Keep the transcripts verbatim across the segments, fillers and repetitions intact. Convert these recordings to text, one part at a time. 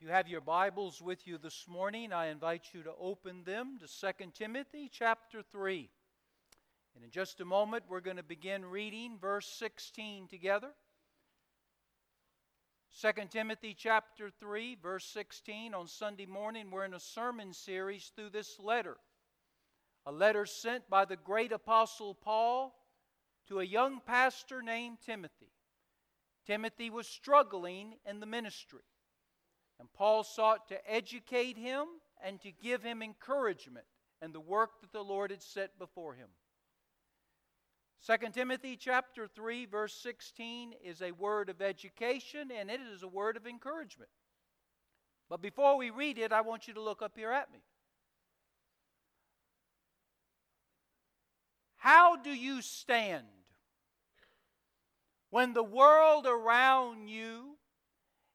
If you have your Bibles with you this morning, I invite you to open them to Second Timothy chapter three. And in just a moment, we're going to begin reading verse sixteen together. Second Timothy chapter three, verse sixteen. On Sunday morning, we're in a sermon series through this letter. A letter sent by the great apostle Paul to a young pastor named Timothy. Timothy was struggling in the ministry, and Paul sought to educate him and to give him encouragement in the work that the Lord had set before him. Second Timothy chapter three, verse sixteen is a word of education, and it is a word of encouragement. But before we read it, I want you to look up here at me. How do you stand when the world around you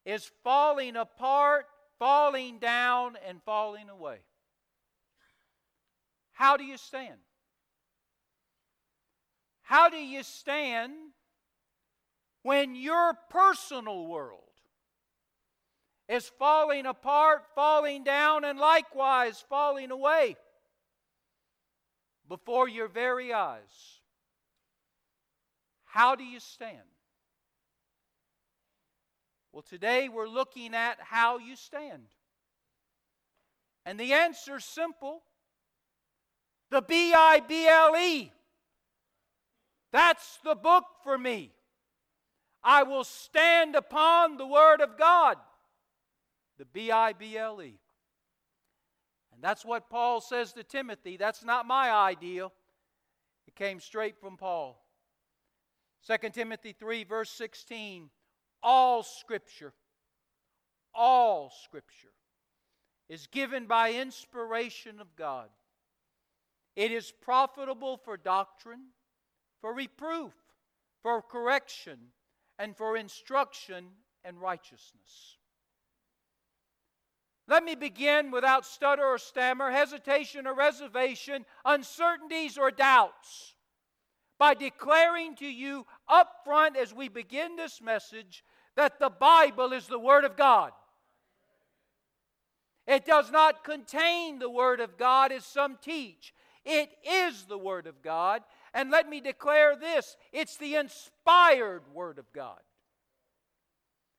is falling apart, falling down, and falling away? How do you stand? How do you stand when your personal world is falling apart, falling down, and likewise falling away before your very eyes? How do you stand? Well, today we're looking at how you stand. And the answer's simple. The B I B L E. That's the book for me. I will stand upon the Word of God. The B I B L E. And that's what Paul says to Timothy. That's not my idea. It came straight from Paul. Second Timothy three, verse sixteen. All Scripture, all Scripture is given by inspiration of God. It is profitable for doctrine, for reproof, for correction, and for instruction in righteousness. Let me begin without stutter or stammer, hesitation or reservation, uncertainties or doubts, by declaring to you up front as we begin this message that the Bible is the Word of God. It does not contain the Word of God as some teach. It is the Word of God. And let me declare this, it's the inspired Word of God.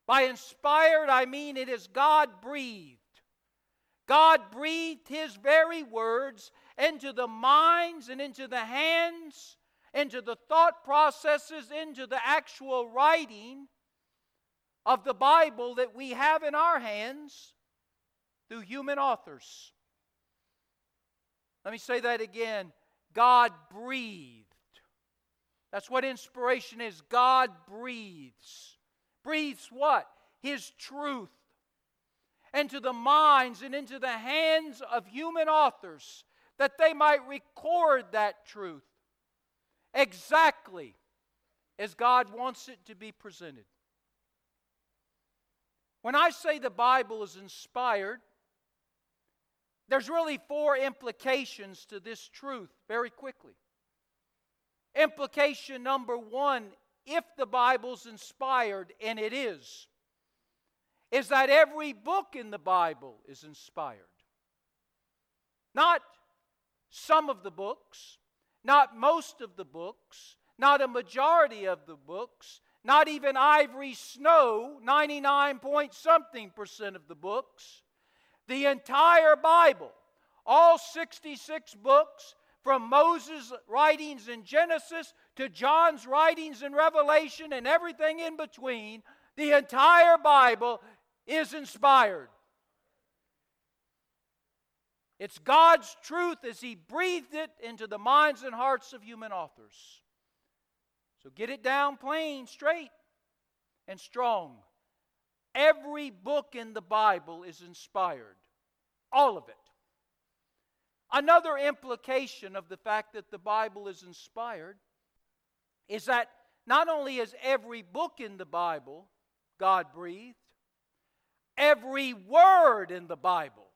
By inspired, I mean it is God-breathed. God breathed His very words into the minds and into the hands, into the thought processes, into the actual writing of the Bible that we have in our hands through human authors. Let me say that again. God breathed. That's what inspiration is. God breathes. Breathes what? His truth. Into the minds and into the hands of human authors, that they might record that truth exactly as God wants it to be presented. When I say the Bible is inspired, there's really four implications to this truth very quickly. Implication number one, if the Bible's inspired, and it is, is that every book in the Bible is inspired. Not some of the books, not most of the books, not a majority of the books, not even Ivory Snow, ninety-nine point something percent of the books. The entire Bible, all sixty-six books, from Moses' writings in Genesis to John's writings in Revelation and everything in between, the entire Bible is inspired. It's God's truth as He breathed it into the minds and hearts of human authors. So get it down plain, straight, and strong. Every book in the Bible is inspired. All of it. Another implication of the fact that the Bible is inspired is that not only is every book in the Bible God-breathed, every word in the Bible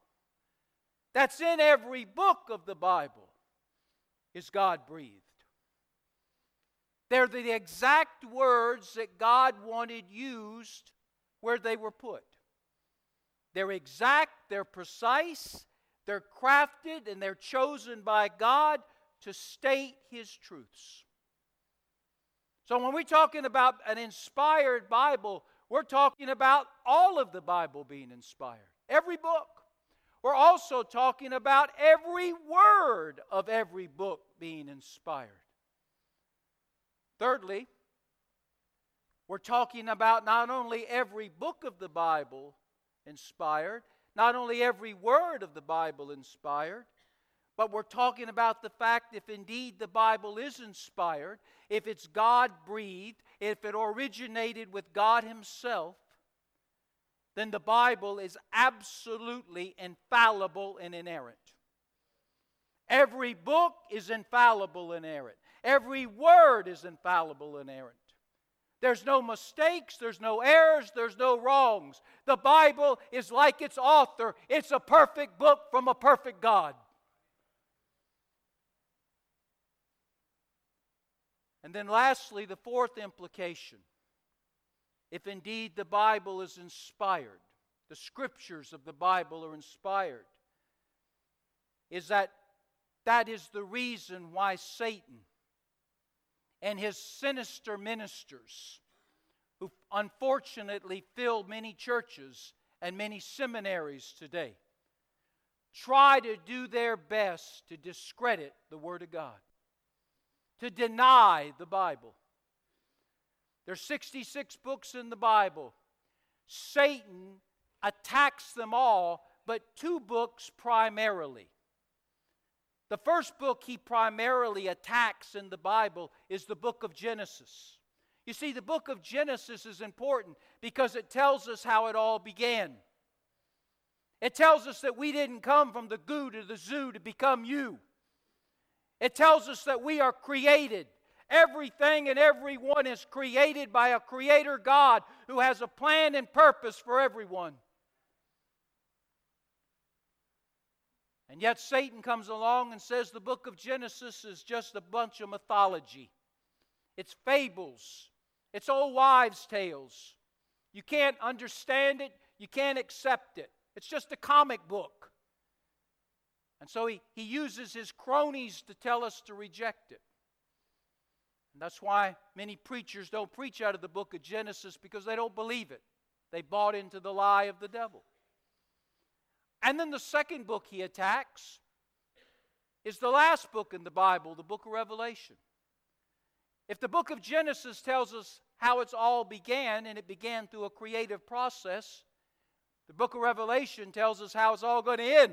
that's in every book of the Bible is God-breathed. They're the exact words that God wanted used where they were put. They're exact, they're precise, they're crafted, and they're chosen by God to state His truths. So when we're talking about an inspired Bible, we're talking about all of the Bible being inspired. Every book. We're also talking about every word of every book being inspired. Thirdly, we're talking about not only every book of the Bible inspired, not only every word of the Bible inspired, but we're talking about the fact if indeed the Bible is inspired, if it's God-breathed, if it originated with God Himself, then the Bible is absolutely infallible and inerrant. Every book is infallible and inerrant. Every word is infallible and inerrant. There's no mistakes, there's no errors, there's no wrongs. The Bible is like its author. It's a perfect book from a perfect God. And then lastly, the fourth implication. If indeed the Bible is inspired, the scriptures of the Bible are inspired, is that that is the reason why Satan and his sinister ministers, who unfortunately fill many churches and many seminaries today, try to do their best to discredit the Word of God, to deny the Bible. There's sixty-six books in the Bible. Satan attacks them all, but two books primarily. The first book he primarily attacks in the Bible is the book of Genesis. You see, the book of Genesis is important because it tells us how it all began. It tells us that we didn't come from the goo to the zoo to become you. It tells us that we are created. Everything and everyone is created by a creator God who has a plan and purpose for everyone. And yet Satan comes along and says the book of Genesis is just a bunch of mythology. It's fables. It's old wives' tales. You can't understand it. You can't accept it. It's just a comic book. And so he, he uses his cronies to tell us to reject it. And that's why many preachers don't preach out of the book of Genesis, because they don't believe it. They bought into the lie of the devil. And then the second book he attacks is the last book in the Bible, the book of Revelation. If the book of Genesis tells us how it's all began, and it began through a creative process, the book of Revelation tells us how it's all going to end.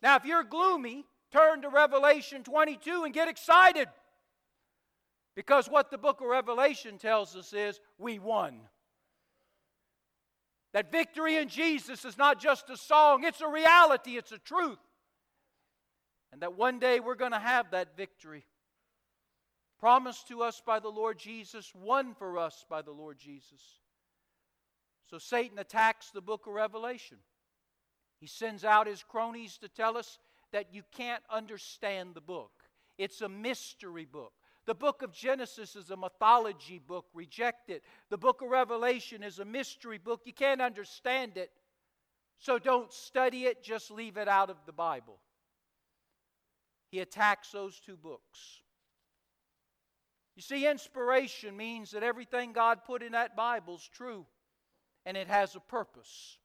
Now, if you're gloomy, turn to Revelation twenty-two and get excited, because what the book of Revelation tells us is we won. That victory in Jesus is not just a song, it's a reality, it's a truth. And that one day we're going to have that victory, promised to us by the Lord Jesus, won for us by the Lord Jesus. So Satan attacks the book of Revelation. He sends out his cronies to tell us that you can't understand the book. It's a mystery book. The book of Genesis is a mythology book. Reject it. The book of Revelation is a mystery book. You can't understand it. So don't study it. Just leave it out of the Bible. He attacks those two books. You see, inspiration means that everything God put in that Bible is true, and it has a purpose.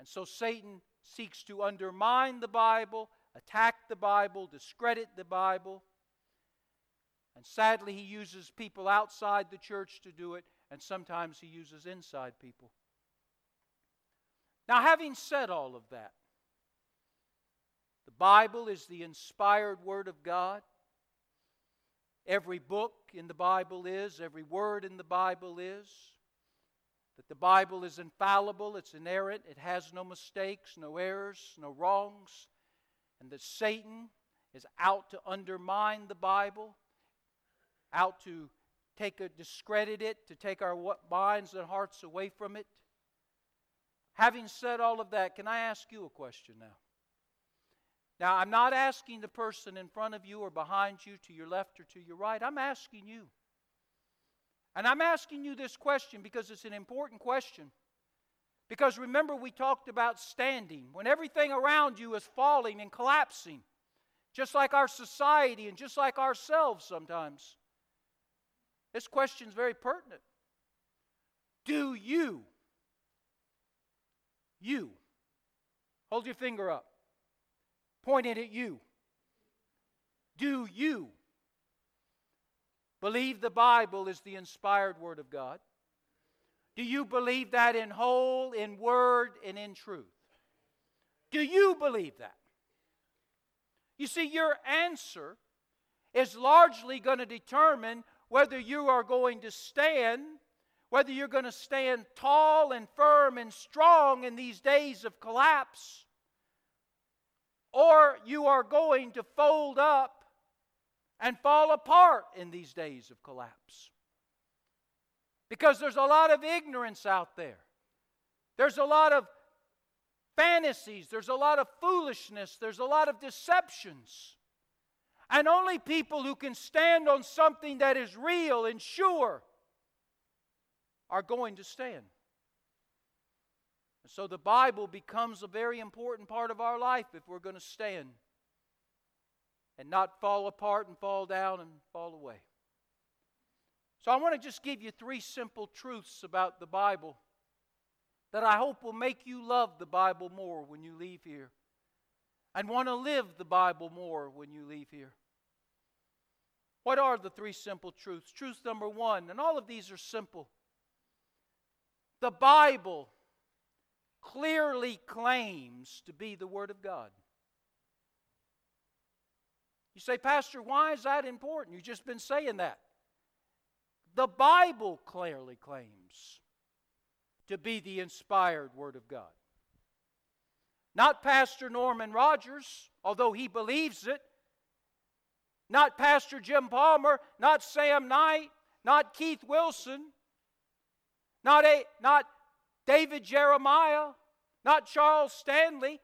And so Satan seeks to undermine the Bible, attack the Bible, discredit the Bible. And sadly, he uses people outside the church to do it, and sometimes he uses inside people. Now, having said all of that, the Bible is the inspired Word of God. Every book in the Bible is, every word in the Bible is. That the Bible is infallible, it's inerrant, it has no mistakes, no errors, no wrongs. And that Satan is out to undermine the Bible, out to take a, discredit it, to take our minds and hearts away from it. Having said all of that, can I ask you a question now? Now, I'm not asking the person in front of you or behind you, to your left or to your right. I'm asking you. And I'm asking you this question because it's an important question. Because remember, we talked about standing. When everything around you is falling and collapsing, just like our society and just like ourselves sometimes, this question is very pertinent. Do you, you, hold your finger up, point it at you. Do you believe the Bible is the inspired Word of God? Do you believe that in whole, in word, and in truth? Do you believe that? You see, your answer is largely going to determine whether you are going to stand, whether you're going to stand tall and firm and strong in these days of collapse, or you are going to fold up and fall apart in these days of collapse. Because there's a lot of ignorance out there. There's a lot of fantasies. There's a lot of foolishness. There's a lot of deceptions. And only people who can stand on something that is real and sure are going to stand. And so the Bible becomes a very important part of our life if we're going to stand and not fall apart and fall down and fall away. So I want to just give you three simple truths about the Bible that I hope will make you love the Bible more when you leave here and want to live the Bible more when you leave here. What are the three simple truths? Truth number one, and all of these are simple. The Bible clearly claims to be the Word of God. You say, Pastor, why is that important? You've just been saying that. The Bible clearly claims to be the inspired Word of God. Not Pastor Norman Rogers, although he believes it. Not Pastor Jim Palmer, not Sam Knight, not Keith Wilson, not, a, not David Jeremiah, not Charles Stanley.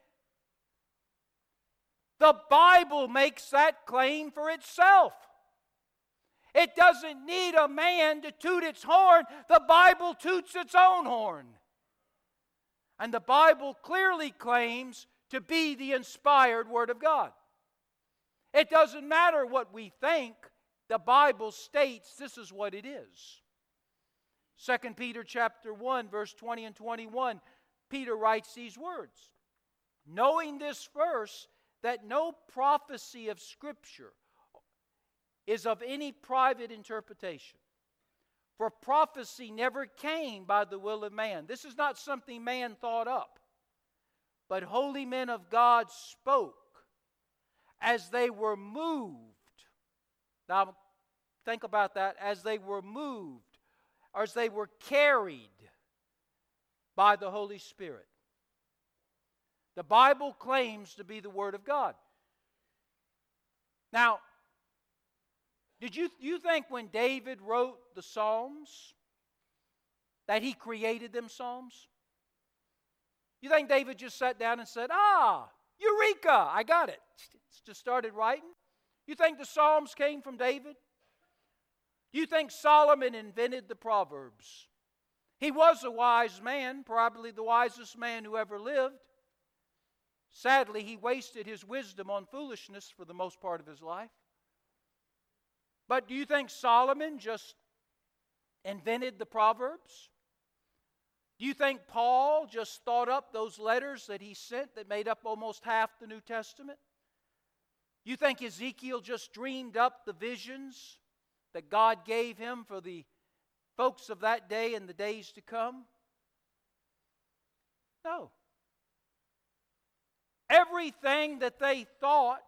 The Bible makes that claim for itself. It doesn't need a man to toot its horn. The Bible toots its own horn. And the Bible clearly claims to be the inspired Word of God. It doesn't matter what we think. The Bible states this is what it is. Second Peter chapter one, verse twenty and twenty-one, Peter writes these words. Knowing this first, that no prophecy of Scripture is of any private interpretation. For prophecy never came by the will of man. This is not something man thought up. But holy men of God spoke as they were moved. Now, think about that. As they were moved, or as they were carried by the Holy Spirit. The Bible claims to be the Word of God. Now, Did you, you think when David wrote the Psalms that he created them Psalms? You think David just sat down and said, ah, Eureka, I got it. Just started writing? You think the Psalms came from David? You think Solomon invented the Proverbs? He was a wise man, probably the wisest man who ever lived. Sadly, he wasted his wisdom on foolishness for the most part of his life. But do you think Solomon just invented the Proverbs? Do you think Paul just thought up those letters that he sent that made up almost half the New Testament? You think Ezekiel just dreamed up the visions that God gave him for the folks of that day and the days to come? No. Everything that they thought,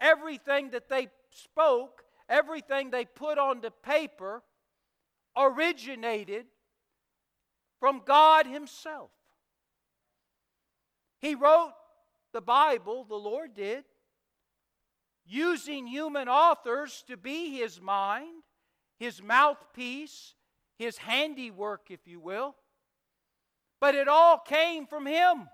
everything that they spoke, everything they put onto paper originated from God Himself. He wrote the Bible, the Lord did, using human authors to be His mind, His mouthpiece, His handiwork, if you will. But it all came from Him.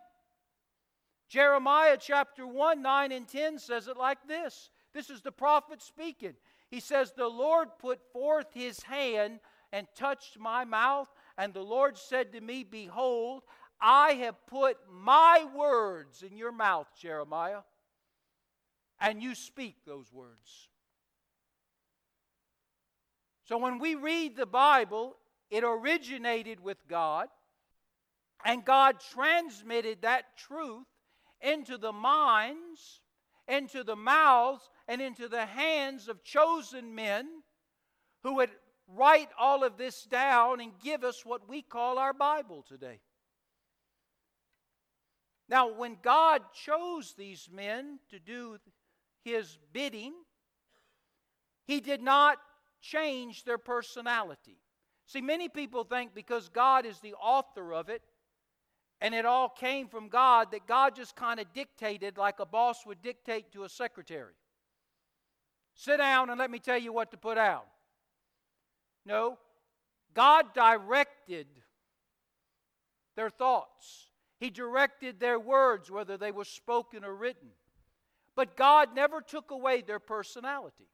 Jeremiah chapter one, nine and ten says it like this. This is the prophet speaking. He says, the Lord put forth His hand and touched my mouth, and the Lord said to me, behold, I have put my words in your mouth, Jeremiah, and you speak those words. So when we read the Bible, it originated with God, and God transmitted that truth into the minds, into the mouths, and into the hands of chosen men who would write all of this down and give us what we call our Bible today. Now, when God chose these men to do His bidding, He did not change their personality. See, many people think because God is the author of it, and it all came from God, that God just kind of dictated like a boss would dictate to a secretary. Sit down and let me tell you what to put out. No, God directed their thoughts. He directed their words, whether they were spoken or written. But God never took away their personality.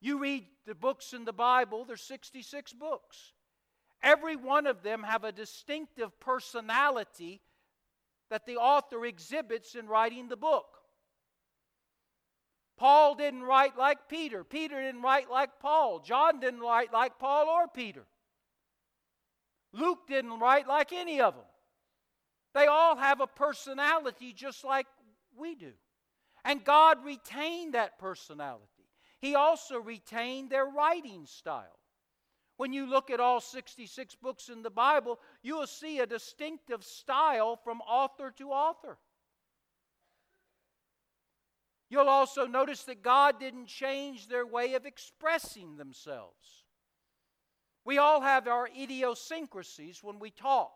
You read the books in the Bible, there's sixty-six books. Every one of them have a distinctive personality that the author exhibits in writing the book. Paul didn't write like Peter. Peter didn't write like Paul. John didn't write like Paul or Peter. Luke didn't write like any of them. They all have a personality just like we do. And God retained that personality. He also retained their writing style. When you look at all sixty-six books in the Bible, you will see a distinctive style from author to author. You'll also notice that God didn't change their way of expressing themselves. We all have our idiosyncrasies when we talk,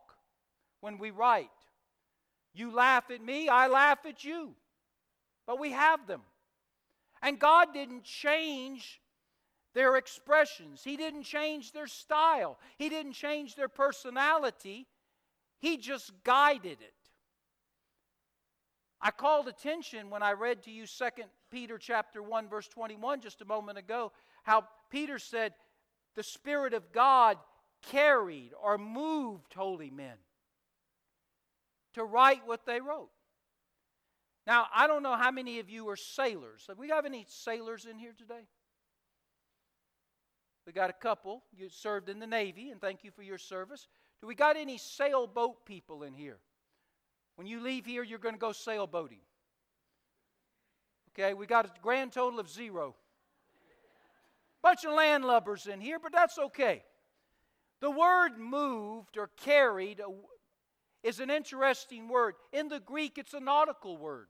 when we write. You laugh at me, I laugh at you. But we have them. And God didn't change their expressions. He didn't change their style. He didn't change their personality. He just guided it. I called attention when I read to you Second Peter chapter one, verse twenty-one, just a moment ago, how Peter said the Spirit of God carried or moved holy men to write what they wrote. Now, I don't know how many of you are sailors. Do we have any sailors in here today? We got a couple. You served in the Navy, and thank you for your service. Do we got any sailboat people in here? When you leave here, you're going to go sailboating. Okay, we got a grand total of zero. Bunch of landlubbers in here, but that's okay. The word moved or carried is an interesting word. In the Greek, it's a nautical word.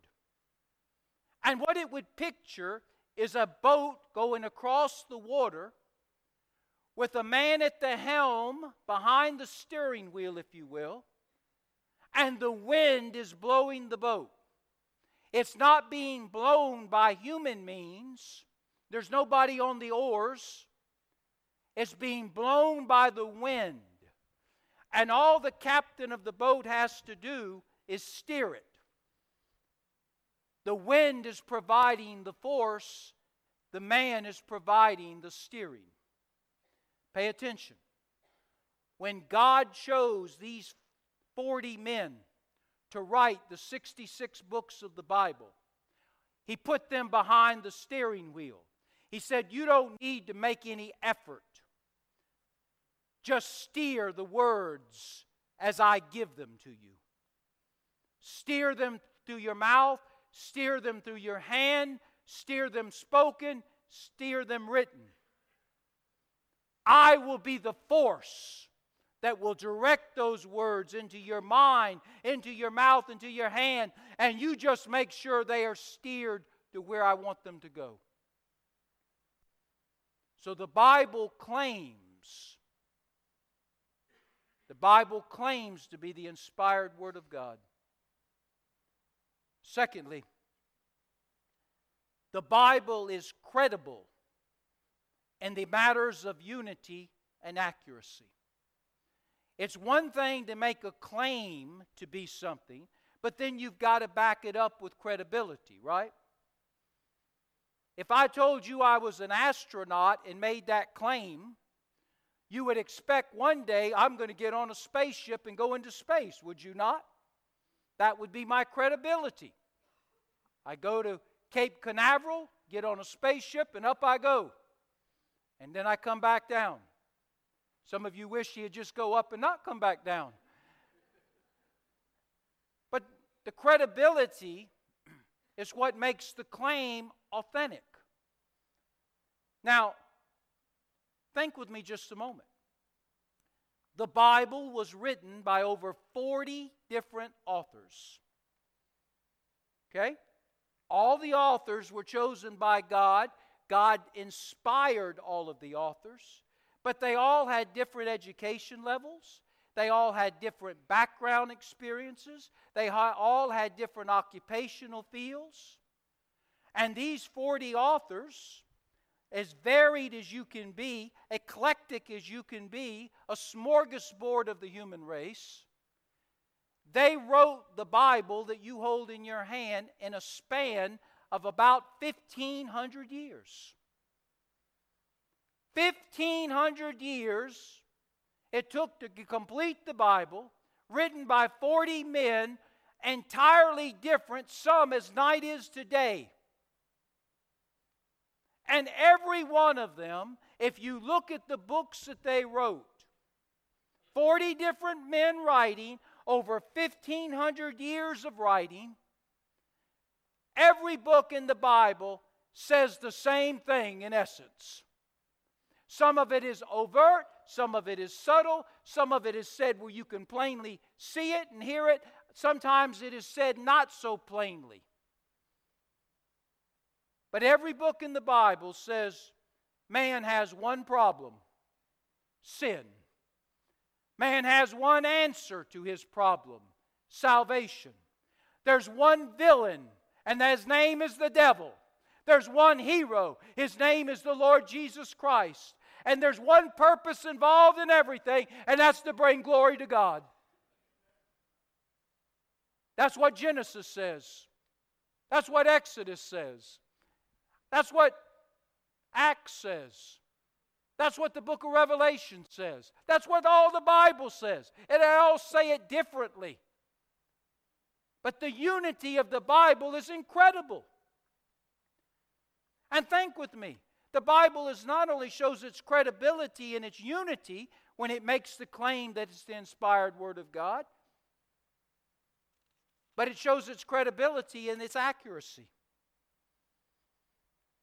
And what it would picture is a boat going across the water with a man at the helm, behind the steering wheel, if you will, and the wind is blowing the boat. It's not being blown by human means. There's nobody on the oars. It's being blown by the wind. And all the captain of the boat has to do is steer it. The wind is providing the force. The man is providing the steering. Pay attention. When God chose these forty men to write the sixty-six books of the Bible, He put them behind the steering wheel. He said, you don't need to make any effort. Just steer the words as I give them to you. Steer them through your mouth. Steer them through your hand. Steer them spoken. Steer them written. I will be the force that will direct those words into your mind, into your mouth, into your hand, and you just make sure they are steered to where I want them to go. So the Bible claims, the Bible claims to be the inspired Word of God. Secondly, the Bible is credible in the matters of unity and accuracy. It's one thing to make a claim to be something, but then you've got to back it up with credibility, right? If I told you I was an astronaut and made that claim, You would expect one day I'm going to get on a spaceship and go into space, would you not? That would be my credibility. I go to Cape Canaveral, get on a spaceship, and up I go. And then I come back down. Some of you wish you'd just go up and not come back down. But the credibility is what makes the claim authentic. Now, think with me just a moment. The Bible was written by over forty different authors. Okay? All the authors were chosen by God. God inspired all of the authors. But they all had different education levels. They all had different background experiences. They ha- all had different occupational fields. And these forty authors, as varied as you can be, eclectic as you can be, a smorgasbord of the human race, they wrote the Bible that you hold in your hand in a span of about fifteen hundred years. fifteen hundred years it took to complete the Bible, written by forty men, entirely different, some as night is today. And every one of them, if you look at the books that they wrote, forty different men writing, over fifteen hundred years of writing, every book in the Bible says the same thing in essence. Some of it is overt, some of it is subtle, some of it is said where you can plainly see it and hear it. Sometimes it is said not so plainly. But every book in the Bible says man has one problem, sin. Man has one answer to his problem, salvation. There's one villain, and his name is the devil. There's one hero, his name is the Lord Jesus Christ. And there's one purpose involved in everything, and that's to bring glory to God. That's what Genesis says. That's what Exodus says. That's what Acts says. That's what the book of Revelation says. That's what all the Bible says. And they all say it differently. But the unity of the Bible is incredible. And think with me. The Bible is not only shows its credibility and its unity when it makes the claim that it's the inspired Word of God, but it shows its credibility and its accuracy.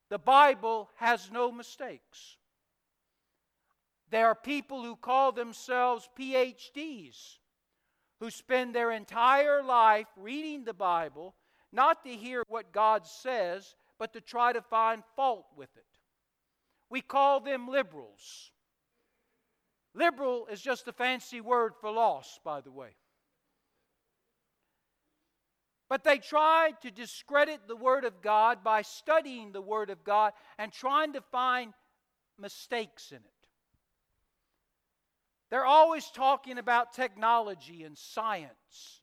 The Bible has no mistakes. There are people who call themselves P H Ds who spend their entire life reading the Bible, not to hear what God says, but to try to find fault with it. We call them liberals. Liberal is just a fancy word for lost, by the way. But they tried to discredit the Word of God by studying the Word of God and trying to find mistakes in it. They're always talking about technology and science.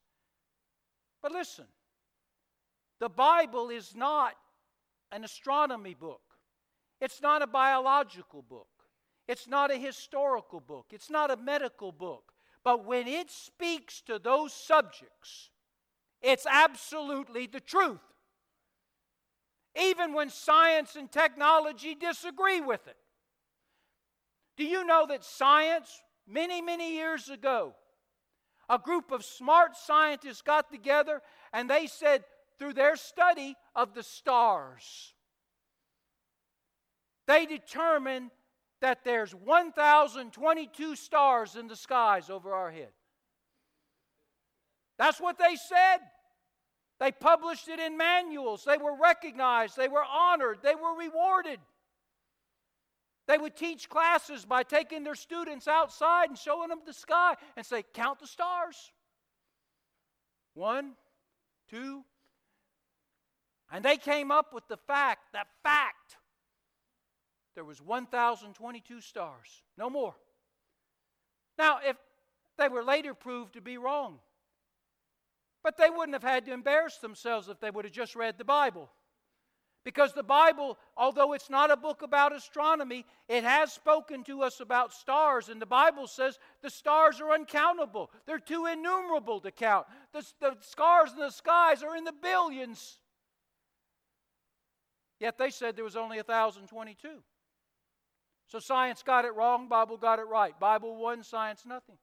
But listen, the Bible is not an astronomy book. It's not a biological book. It's not a historical book. It's not a medical book. But when it speaks to those subjects, it's absolutely the truth, even when science and technology disagree with it. Do you know that science, many, many years ago, a group of smart scientists got together and they said, through their study of the stars, they determined that there's one thousand twenty-two stars in the skies over our head. That's what they said. They published it in manuals. They were recognized. They were honored. They were rewarded. They would teach classes by taking their students outside and showing them the sky and say, count the stars. One, two. And they came up with the fact, that fact, there was one thousand twenty-two stars, no more. Now, if they were later proved to be wrong, but they wouldn't have had to embarrass themselves if they would have just read the Bible. Because the Bible, although it's not a book about astronomy, it has spoken to us about stars. And the Bible says the stars are uncountable. They're too innumerable to count. The, the stars in the skies are in the billions. Yet they said there was only one thousand twenty-two. So science got it wrong, Bible got it right. Bible one, science nothing.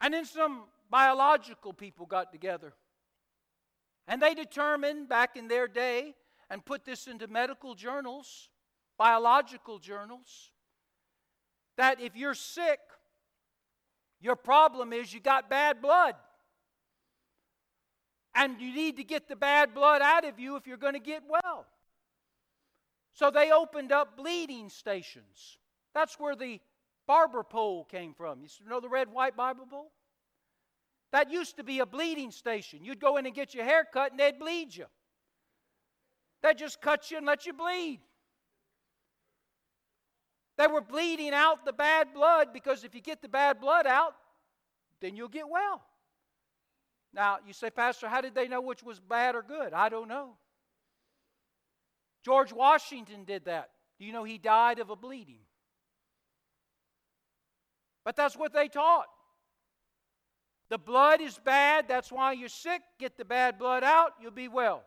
And then some biological people got together. And they determined back in their day and put this into medical journals, biological journals, that if you're sick, your problem is you got bad blood. And you need to get the bad blood out of you if you're going to get well. So they opened up bleeding stations. That's where the barber pole came from. You know the red, white barber pole? That used to be a bleeding station. You'd go in and get your hair cut and they'd bleed you. They'd just cut you and let you bleed. They were bleeding out the bad blood because if you get the bad blood out, then you'll get well. Now, you say, Pastor, how did they know which was bad or good? I don't know. George Washington did that. Do you know he died of a bleeding? But that's what they taught. The blood is bad, that's why you're sick. Get the bad blood out, you'll be well.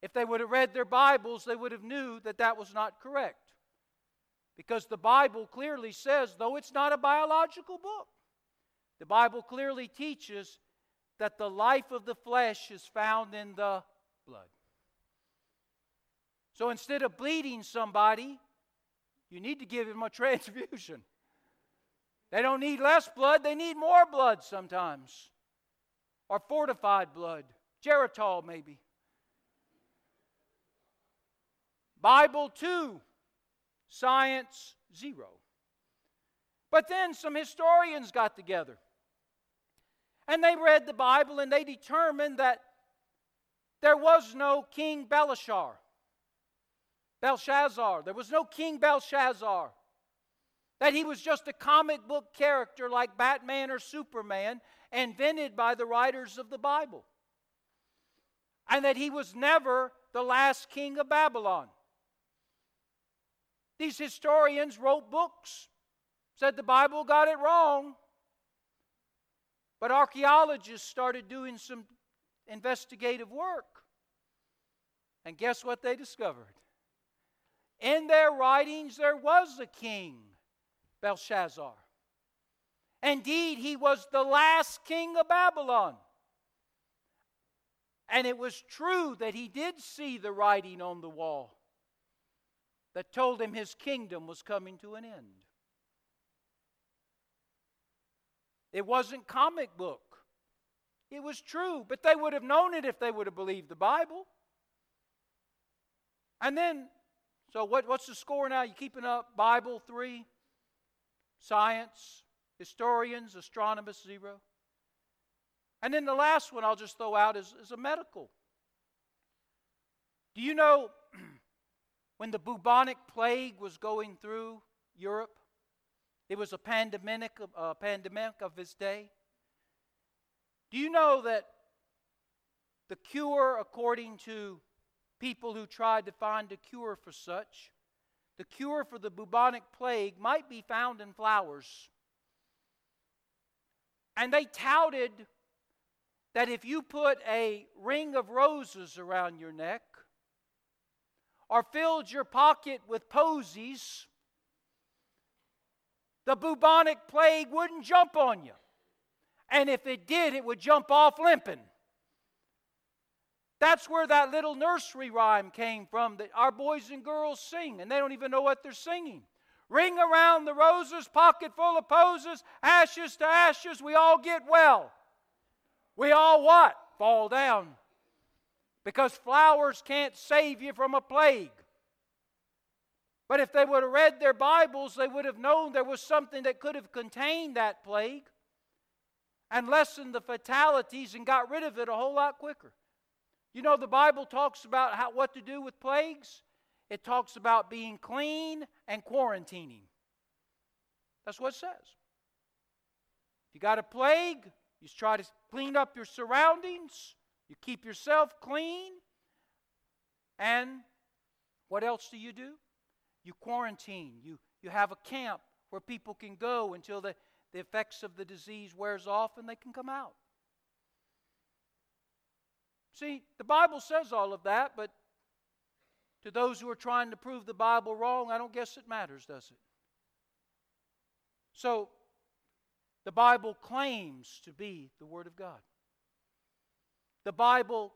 If they would have read their Bibles, they would have knew that that was not correct. Because the Bible clearly says, though it's not a biological book, the Bible clearly teaches that the life of the flesh is found in the blood. So instead of bleeding somebody, you need to give him a transfusion. They don't need less blood, they need more blood sometimes. Or fortified blood. Geritol, maybe. Bible two, science zero. But then some historians got together. And they read the Bible and they determined that there was no King Belshazzar. Belshazzar. There was no King Belshazzar. That he was just a comic book character like Batman or Superman, invented by the writers of the Bible. And that he was never the last king of Babylon. These historians wrote books, said the Bible got it wrong. But archaeologists started doing some investigative work. And guess what they discovered? In their writings, there was a king. Belshazzar. Indeed, he was the last king of Babylon. And it was true that he did see the writing on the wall that told him his kingdom was coming to an end. It wasn't comic book. It was true, but they would have known it if they would have believed the Bible. And then, so what, what's the score now? You keeping up? Bible three? Science, historians, astronomers, zero. And then the last one I'll just throw out is, is a medical. Do you know when the bubonic plague was going through Europe? It was a pandemic, a pandemic of its day. Do you know that the cure, according to people who tried to find a cure for such, the cure for the bubonic plague might be found in flowers. And they touted that if you put a ring of roses around your neck or filled your pocket with posies, the bubonic plague wouldn't jump on you. And if it did, it would jump off limping. That's where that little nursery rhyme came from that our boys and girls sing, and they don't even know what they're singing. Ring around the roses, pocket full of posies, ashes to ashes, we all get well. We all what? Fall down. Because flowers can't save you from a plague. But if they would have read their Bibles, they would have known there was something that could have contained that plague and lessened the fatalities and got rid of it a whole lot quicker. You know, the Bible talks about how, what to do with plagues. It talks about being clean and quarantining. That's what it says. If you got a plague, you try to clean up your surroundings. You keep yourself clean. And what else do you do? You quarantine. You, you have a camp where people can go until the, the effects of the disease wears off and they can come out. See, the Bible says all of that, but to those who are trying to prove the Bible wrong, I don't guess it matters, does it? So, the Bible claims to be the Word of God. The Bible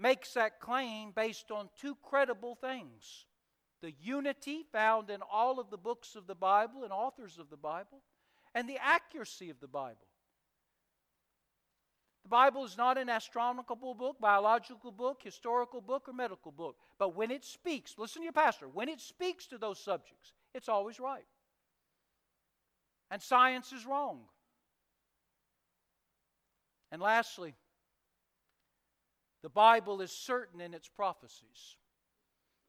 makes that claim based on two credible things: the unity found in all of the books of the Bible and authors of the Bible, and the accuracy of the Bible. The Bible is not an astronomical book, biological book, historical book, or medical book. But when it speaks, listen to your pastor, when it speaks to those subjects, it's always right. And science is wrong. And lastly, the Bible is certain in its prophecies.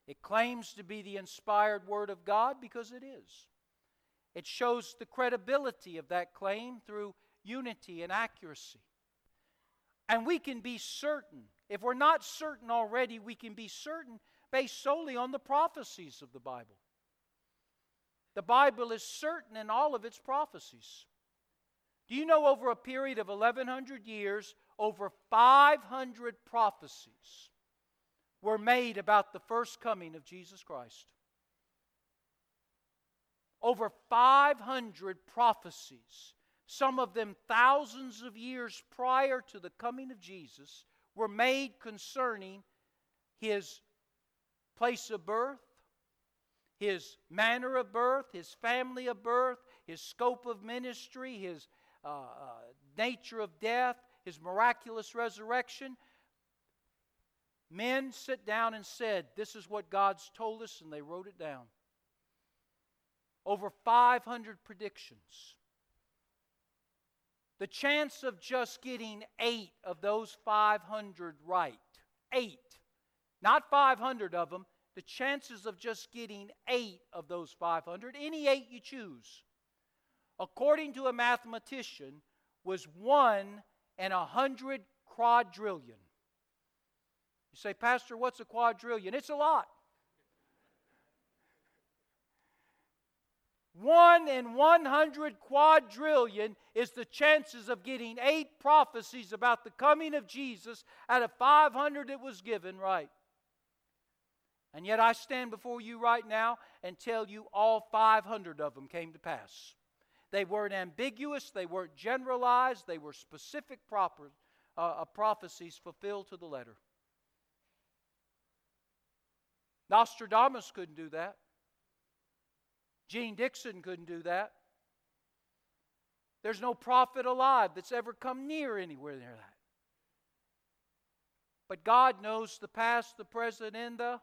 It claims to be the inspired Word of God because it is. It shows the credibility of that claim through unity and accuracy. And we can be certain. If we're not certain already, we can be certain based solely on the prophecies of the Bible. The Bible is certain in all of its prophecies. Do you know over a period of eleven hundred years, over five hundred prophecies were made about the first coming of Jesus Christ? Over five hundred prophecies, some of them thousands of years prior to the coming of Jesus, were made concerning His place of birth, His manner of birth, His family of birth, His scope of ministry, His uh, nature of death, His miraculous resurrection. Men sit down and said, this is what God's told us, and they wrote it down. Over five hundred predictions. The chance of just getting eight of those five hundred right, eight, not five hundred of them, the chances of just getting eight of those five hundred, any eight you choose, according to a mathematician, was one in a hundred quadrillion. You say, Pastor, what's a quadrillion? It's a lot. One in one hundred quadrillion is the chances of getting eight prophecies about the coming of Jesus out of five hundred it was given right. And yet I stand before you right now and tell you all five hundred of them came to pass. They weren't ambiguous. They weren't generalized. They were specific proper, uh, prophecies fulfilled to the letter. Nostradamus couldn't do that. Gene Dixon couldn't do that. There's no prophet alive that's ever come near anywhere near that. But God knows the past, the present, and the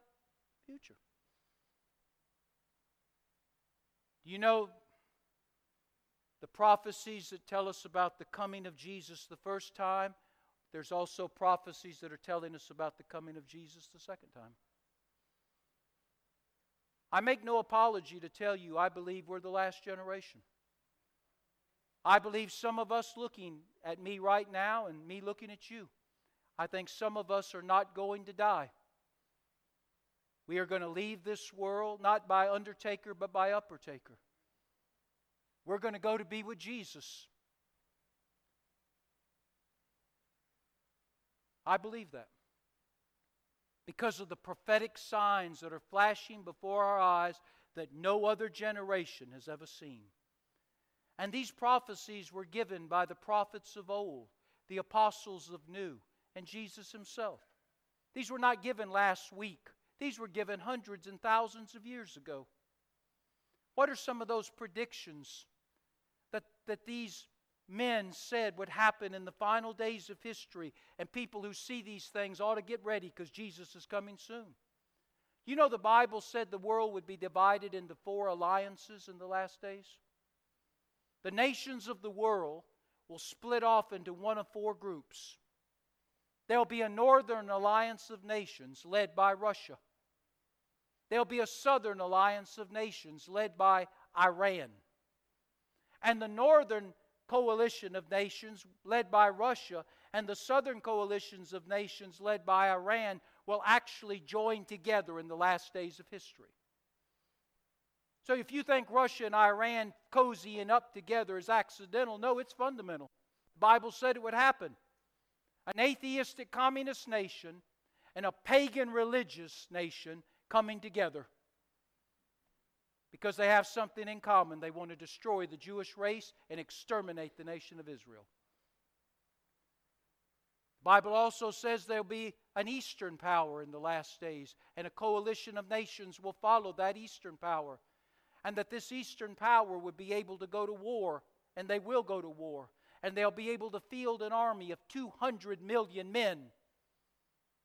future. Do you know the prophecies that tell us about the coming of Jesus the first time? There's also prophecies that are telling us about the coming of Jesus the second time. I make no apology to tell you I believe we're the last generation. I believe some of us looking at me right now and me looking at you, I think some of us are not going to die. We are going to leave this world not by undertaker but by uppertaker. We're going to go to be with Jesus. I believe that. Because of the prophetic signs that are flashing before our eyes that no other generation has ever seen. And these prophecies were given by the prophets of old, the apostles of new, and Jesus Himself. These were not given last week. These were given hundreds and thousands of years ago. What are some of those predictions that, that these men said would happen in the final days of history? And people who see these things ought to get ready because Jesus is coming soon. You know the Bible said the world would be divided into four alliances in the last days? The nations of the world will split off into one of four groups. There'll be a northern alliance of nations led by Russia. There'll be a southern alliance of nations led by Iran. And the northern coalition of nations led by Russia and the southern coalitions of nations led by Iran will actually join together in the last days of history. So if you think Russia and Iran cozying up together is accidental, no, it's fundamental. The Bible said it would happen. An atheistic communist nation and a pagan religious nation coming together because they have something in common. They want to destroy the Jewish race and exterminate the nation of Israel. The Bible also says there will be an Eastern power in the last days, and a coalition of nations will follow that Eastern power, and that this Eastern power would be able to go to war, and they will go to war, and they'll be able to field an army of two hundred million men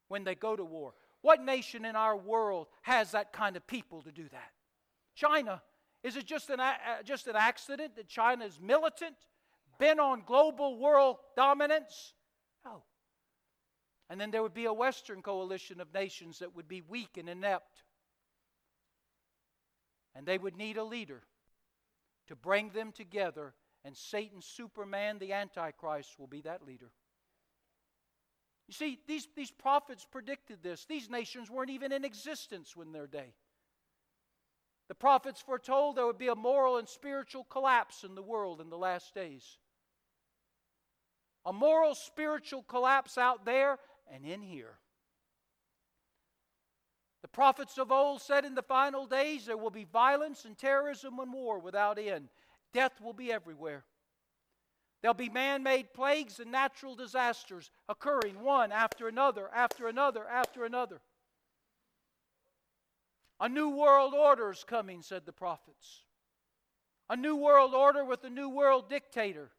when they go to war. What nation in our world has that kind of people to do that? China. Is it just an, uh, just an accident that China is militant, bent on global world dominance? No. And then there would be a Western coalition of nations that would be weak and inept. And they would need a leader to bring them together, and Satan, Superman, the Antichrist, will be that leader. You see, these, these prophets predicted this. These nations weren't even in existence in their day. The prophets foretold there would be a moral and spiritual collapse in the world in the last days. A moral, spiritual collapse out there and in here. The prophets of old said in the final days there will be violence and terrorism and war without end. Death will be everywhere. There'll be man-made plagues and natural disasters occurring one after another, after another, after another. A new world order is coming, said the prophets. A new world order with a new world dictator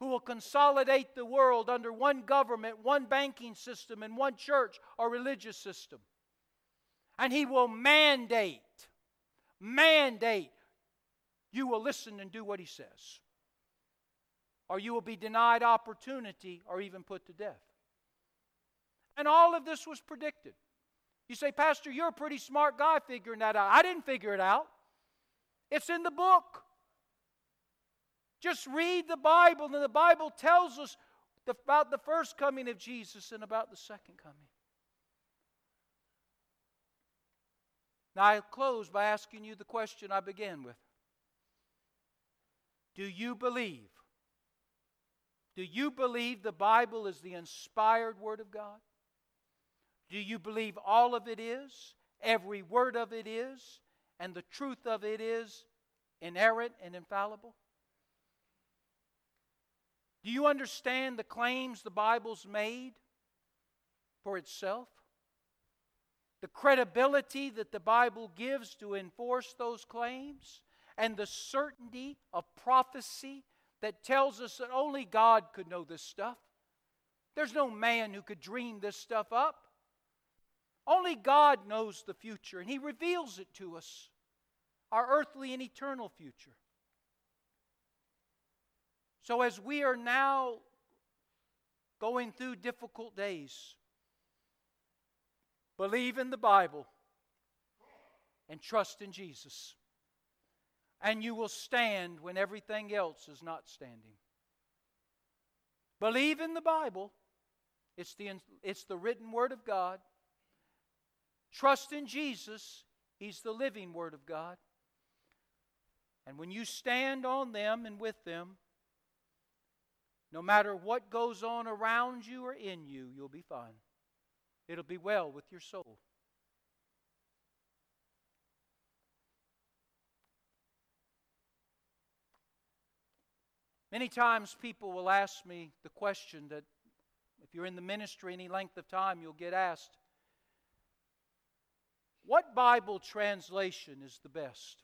who will consolidate the world under one government, one banking system, and one church or religious system. And he will mandate, mandate, you will listen and do what he says, or you will be denied opportunity or even put to death. And all of this was predicted. You say, Pastor, you're a pretty smart guy figuring that out. I didn't figure it out. It's in the book. Just read the Bible, and the Bible tells us about the first coming of Jesus and about the second coming. Now, I close by asking you the question I began with. Do you believe? Do you believe the Bible is the inspired Word of God? Do you believe all of it is, every word of it is, and the truth of it is inerrant and infallible? Do you understand the claims the Bible's made for itself? The credibility that the Bible gives to enforce those claims, and the certainty of prophecy that tells us that only God could know this stuff. There's no man who could dream this stuff up. Only God knows the future, and He reveals it to us, our earthly and eternal future. So as we are now going through difficult days, believe in the Bible and trust in Jesus. And you will stand when everything else is not standing. Believe in the Bible. It's the, it's the written Word of God. Trust in Jesus. He's the living Word of God. And when you stand on them and with them, no matter what goes on around you or in you, you'll be fine. It'll be well with your soul. Many times people will ask me the question that if you're in the ministry any length of time, you'll get asked, what Bible translation is the best?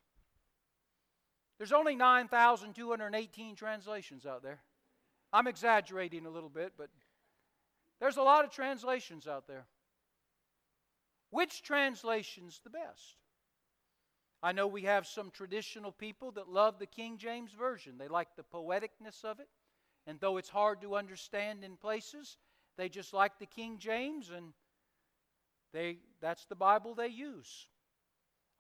There's only nine thousand two hundred eighteen translations out there. I'm exaggerating a little bit, but there's a lot of translations out there. Which translation's the best? I know we have some traditional people that love the King James Version. They like the poeticness of it. And though it's hard to understand in places, they just like the King James, and they that's the Bible they use.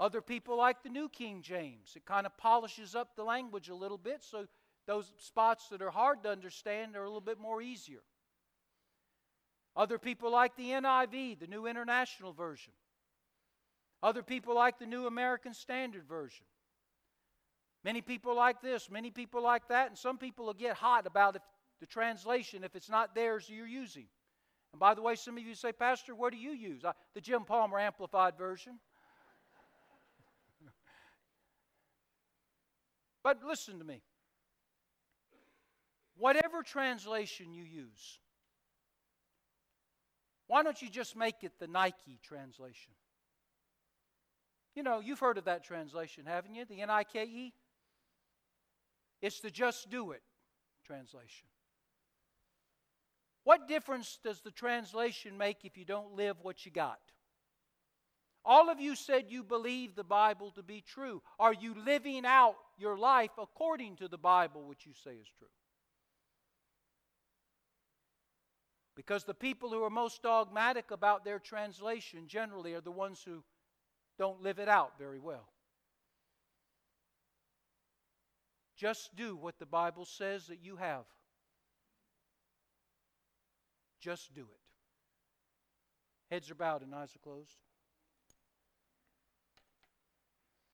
Other people like the New King James. It kind of polishes up the language a little bit, so those spots that are hard to understand are a little bit more easier. Other people like the N I V, the New International Version. Other people like the New American Standard Version. Many people like this, many people like that, and some people will get hot about if the translation, if it's not theirs you're using. And by the way, some of you say, Pastor, what do you use? I, the Jim Palmer Amplified Version. But listen to me. Whatever translation you use, why don't you just make it the Nike translation? You know, you've heard of that translation, haven't you? The N I K E? It's the just do it translation. What difference does the translation make if you don't live what you got? All of you said you believe the Bible to be true. Are you living out your life according to the Bible, which you say is true? Because the people who are most dogmatic about their translation generally are the ones who don't live it out very well. Just do what the Bible says that you have. Just do it. Heads are bowed and eyes are closed.